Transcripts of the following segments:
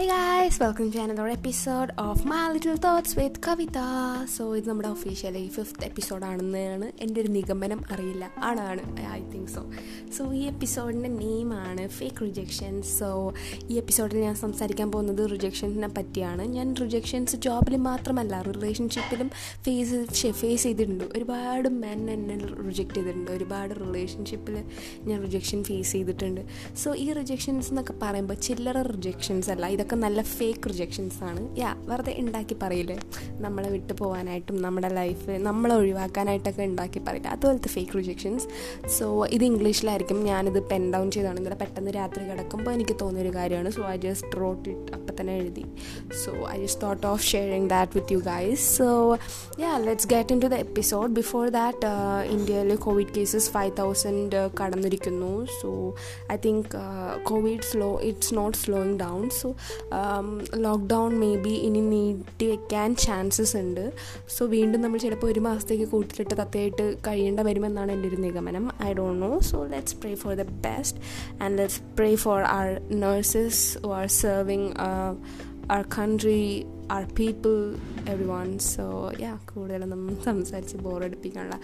Hi guys, welcome to another episode of my little thoughts with Kavitha. So ഇത് നമ്മുടെ officially 5th എപ്പിസോഡാണെന്നാണ് എൻ്റെ ഒരു നിഗമനം. അറിയില്ല, ആണാണ്, ഐ തിങ്ക് സോ. സോ ഈ എപ്പിസോഡിൻ്റെ നെയിമാണ് ഫേക്ക് റിജക്ഷൻ. സോ ഈ എപ്പിസോഡിൽ ഞാൻ സംസാരിക്കാൻ പോകുന്നത് റിജക്ഷൻസിനെ പറ്റിയാണ്. ഞാൻ റിജക്ഷൻസ് ജോബിൽ മാത്രമല്ല, റിലേഷൻഷിപ്പിലും ഫേസ് ചെയ്തിട്ടുണ്ട്. ഒരുപാട് മെൻ എന്നെ റിജക്റ്റ് ചെയ്തിട്ടുണ്ട്, ഒരുപാട് റിലേഷൻഷിപ്പിൽ ഞാൻ റിജക്ഷൻ ഫേസ് ചെയ്തിട്ടുണ്ട്. സോ ഈ റിജക്ഷൻസ് എന്നൊക്കെ പറയുമ്പോൾ ചില്ലറ റിജക്ഷൻസ് അല്ല, ഇതൊക്കെ നല്ല ഫേക്ക് റിജക്ഷൻസ് ആണ്. വെറുതെ ഉണ്ടാക്കി പറയില്ലേ, നമ്മളെ വിട്ടു പോകാനായിട്ടും നമ്മുടെ ലൈഫ് നമ്മളെ ഒഴിവാക്കാനായിട്ടൊക്കെ ഉണ്ടാക്കി പറയില്ല, അതുപോലത്തെ ഫേക്ക് റിജക്ഷൻസ്. സോ ഇത് ഇംഗ്ലീഷിലായിരിക്കും. ഞാനിത് പെൻ ഡൗൺ ചെയ്താണ്, ഇന്നലെ പെട്ടെന്ന് രാത്രി കിടക്കുമ്പോൾ എനിക്ക് തോന്നിയൊരു കാര്യമാണ്. So I just wrote it, അപ്പം തന്നെ എഴുതി. So I just thought of sharing that with you guys. So let's get in to the episode. Before that, ഇന്ത്യയിൽ കോവിഡ് കേസസ് 5,000 കടന്നിരിക്കുന്നു. So I think Covid it's not slowing down. So lockdown may be ഇനി നീട്ടി വയ്ക്കാൻ chances ഉണ്ട്. So വീണ്ടും നമ്മൾ ചിലപ്പോൾ ഒരു മാസത്തേക്ക് കൂട്ടിലിട്ട് തത്തയായിട്ട് കഴിയേണ്ട വരുമെന്നാണ് എൻ്റെ ഒരു നിഗമനം. I don't know. So let's pray for the best and let's pray for our nurses who are serving our country, our people, every one. So കൂടുതലൊന്നും സംസാരിച്ച് ബോറടിപ്പിക്കാനുള്ള,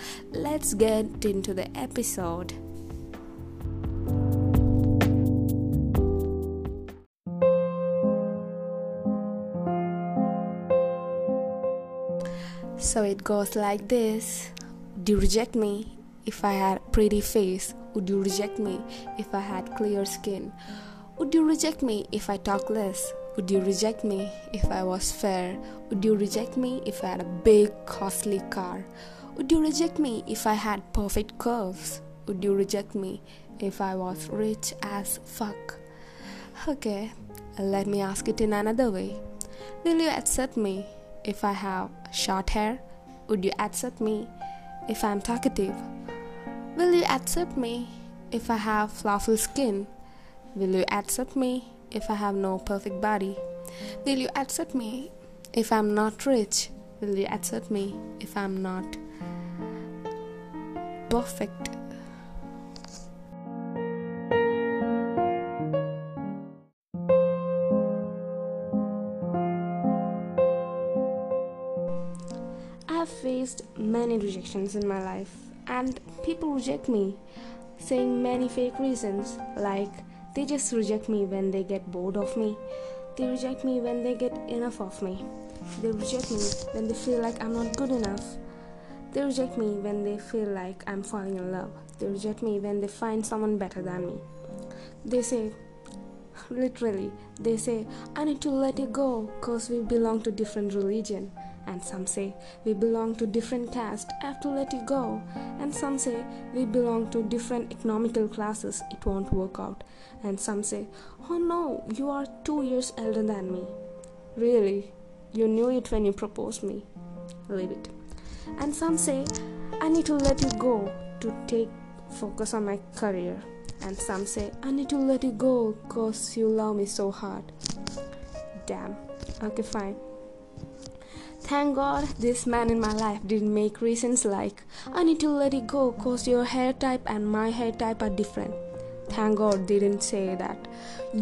let's get in to the episode. So it goes like this. Would you reject me if I had a pretty face? Would you reject me if I had clear skin? Would you reject me if I talk less? Would you reject me if I was fair? Would you reject me if I had a big, costly car? Would you reject me if I had perfect curves? Would you reject me if I was rich as fuck? Okay, let me ask it in another way. Will you accept me if I have short hair? Would you accept me if I'm talkative? Will you accept me if I have flawless skin? Will you accept me if I have no perfect body? Will you accept me if I'm not rich? Will you accept me if I'm not perfect? Faced many rejections in my life, and people reject me saying many fake reasons, like they just reject me when they get bored of me, they reject me when they get enough of me, they reject me when they feel like I'm not good enough, they reject me when they feel like I'm falling in love, they reject me when they find someone better than me. They say, literally, they say, I need to let you go cause we belong to different religion. And some say, we belong to different caste, I have to let you go. And some say, we belong to different economical classes, it won't work out. And some say, oh no, you are 2 years elder than me. Really? You knew it when you proposed me. Leave it. And some say, I need to let you go to take focus on my career. And some say, I need to let you go because you love me so hard. Damn. Okay, fine. Thank God this man in my life didn't make reasons like, I need to let it go cause your hair type and my hair type are different. Thank God they didn't say that,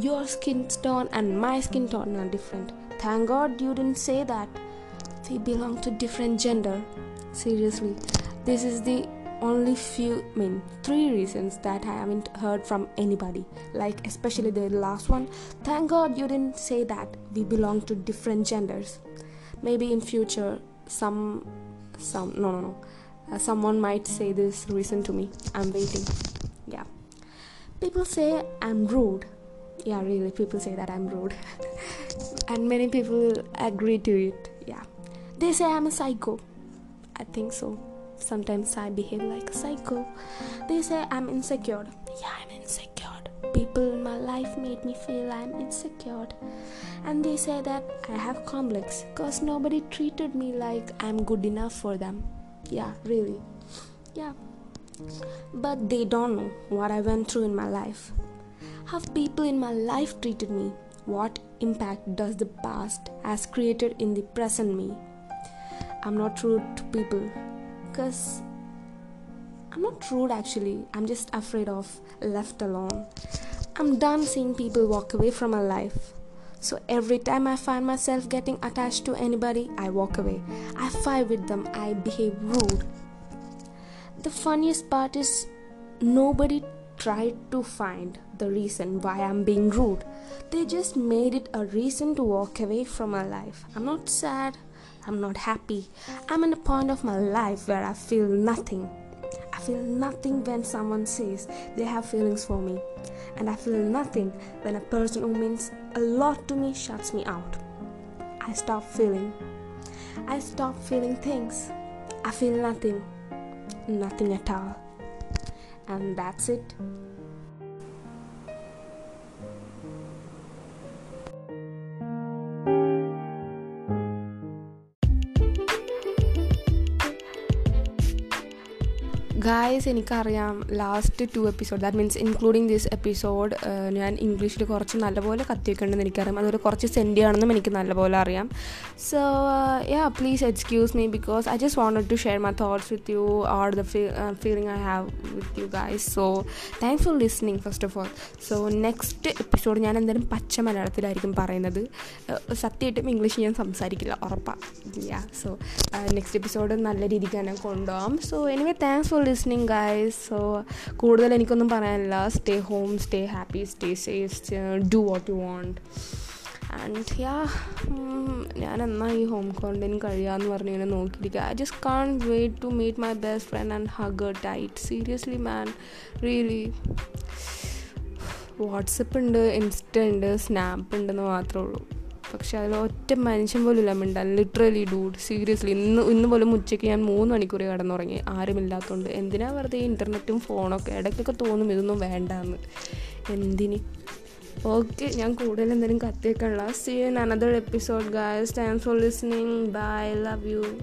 your skin tone and my skin tone are different. Thank God you didn't say that, we belong to different gender. Seriously, this is the only three reasons that I haven't heard from anybody. Like especially the last one, thank God you didn't say that, we belong to different genders. Maybe in future someone might say this reason to me. I'm waiting. People say I'm rude. Really, people say that I'm rude and many people agree to it. They say I'm a psycho. I think so. Sometimes I behave like a psycho. They say I'm insecure. I'm insecure. People in my life made me feel I'm insecure. And they say that I have complex because nobody treated me like I'm good enough for them. Really. But they don't know what I went through in my life. How people in my life treated me. What impact does the past has created in the present me. I'm not rude to people because I'm not rude actually. I'm just afraid of left alone. I'm done seeing people walk away from my life. So every time I find myself getting attached to anybody, I walk away. I fight with them. I behave rude. The funniest part is nobody tried to find the reason why I'm being rude. They just made it a reason to walk away from my life. I'm not sad. I'm not happy. I'm in a point of my life where I feel nothing. I feel nothing when someone says they have feelings for me. And I feel nothing when a person who means a lot to me shuts me out. I stop feeling. I stop feeling things. I feel nothing. Nothing at all. And that's it. Guys, എനിക്കറിയാം last 2 episodes, that means including this episode, ഞാൻ ഇംഗ്ലീഷിൽ കുറച്ച് നല്ലപോലെ കത്തിവെക്കേണ്ടെന്ന് എനിക്കറിയാം. അതുപോലെ കുറച്ച് send ആണെന്നും എനിക്ക് നല്ലപോലെ അറിയാം. So yeah, please excuse me because I just wanted to share my thoughts with you or the feeling I have with you guys. So thanks for listening first of all. So next episode ഞാൻ എന്തായാലും പച്ച മലയാളത്തിലായിരിക്കും പറയുന്നത്. സത്യമായിട്ടും English ഞാൻ സംസാരിക്കില്ല, ഉറപ്പാണ്. യാ, so next episode നല്ല രീതിക്ക് തന്നെ കൊണ്ടുപോകാം. So anyway, thanks for listening guys. So കൂടുതൽ എനിക്കൊന്നും പറയാനില്ല. Stay home, stay happy, stay safe, do what you want. And yeah, ഞാനെന്നാ ഈ ഹോം ക്വാറന്റൈൻ കഴിയാന്ന് പറഞ്ഞ് ഇങ്ങനെ നോക്കിയിരിക്കുക. I just can't wait to meet my best friend and hug her tight. Seriously man, really. WhatsApp ഉണ്ട്, insta ഉണ്ട്, snap ഉണ്ടെന്ന് മാത്രമേ ഉള്ളൂ. പക്ഷെ അതിൽ ഒറ്റ മനുഷ്യൻ പോലും ഇല്ല മിണ്ടാൻ. ലിറ്ററലി ഡൂഡ്, സീരിയസ്ലി ഇന്ന് പോലും ഉച്ചയ്ക്ക് ഞാൻ 3 മണിക്കൂർ കിടന്നുറങ്ങി, ആരുമില്ലാത്തതുകൊണ്ട്. എന്തിനാ വെറുതെ ഇൻ്റർനെറ്റും ഫോണൊക്കെ? ഇടയ്ക്കൊക്കെ തോന്നും ഇതൊന്നും വേണ്ടാന്ന്, എന്തിന്. ഓക്കെ, ഞാൻ കൂടുതൽ എന്തെങ്കിലും കത്തിയേക്കാനുള്ള. See you in another episode guys. Thanks for listening. Bye, love U.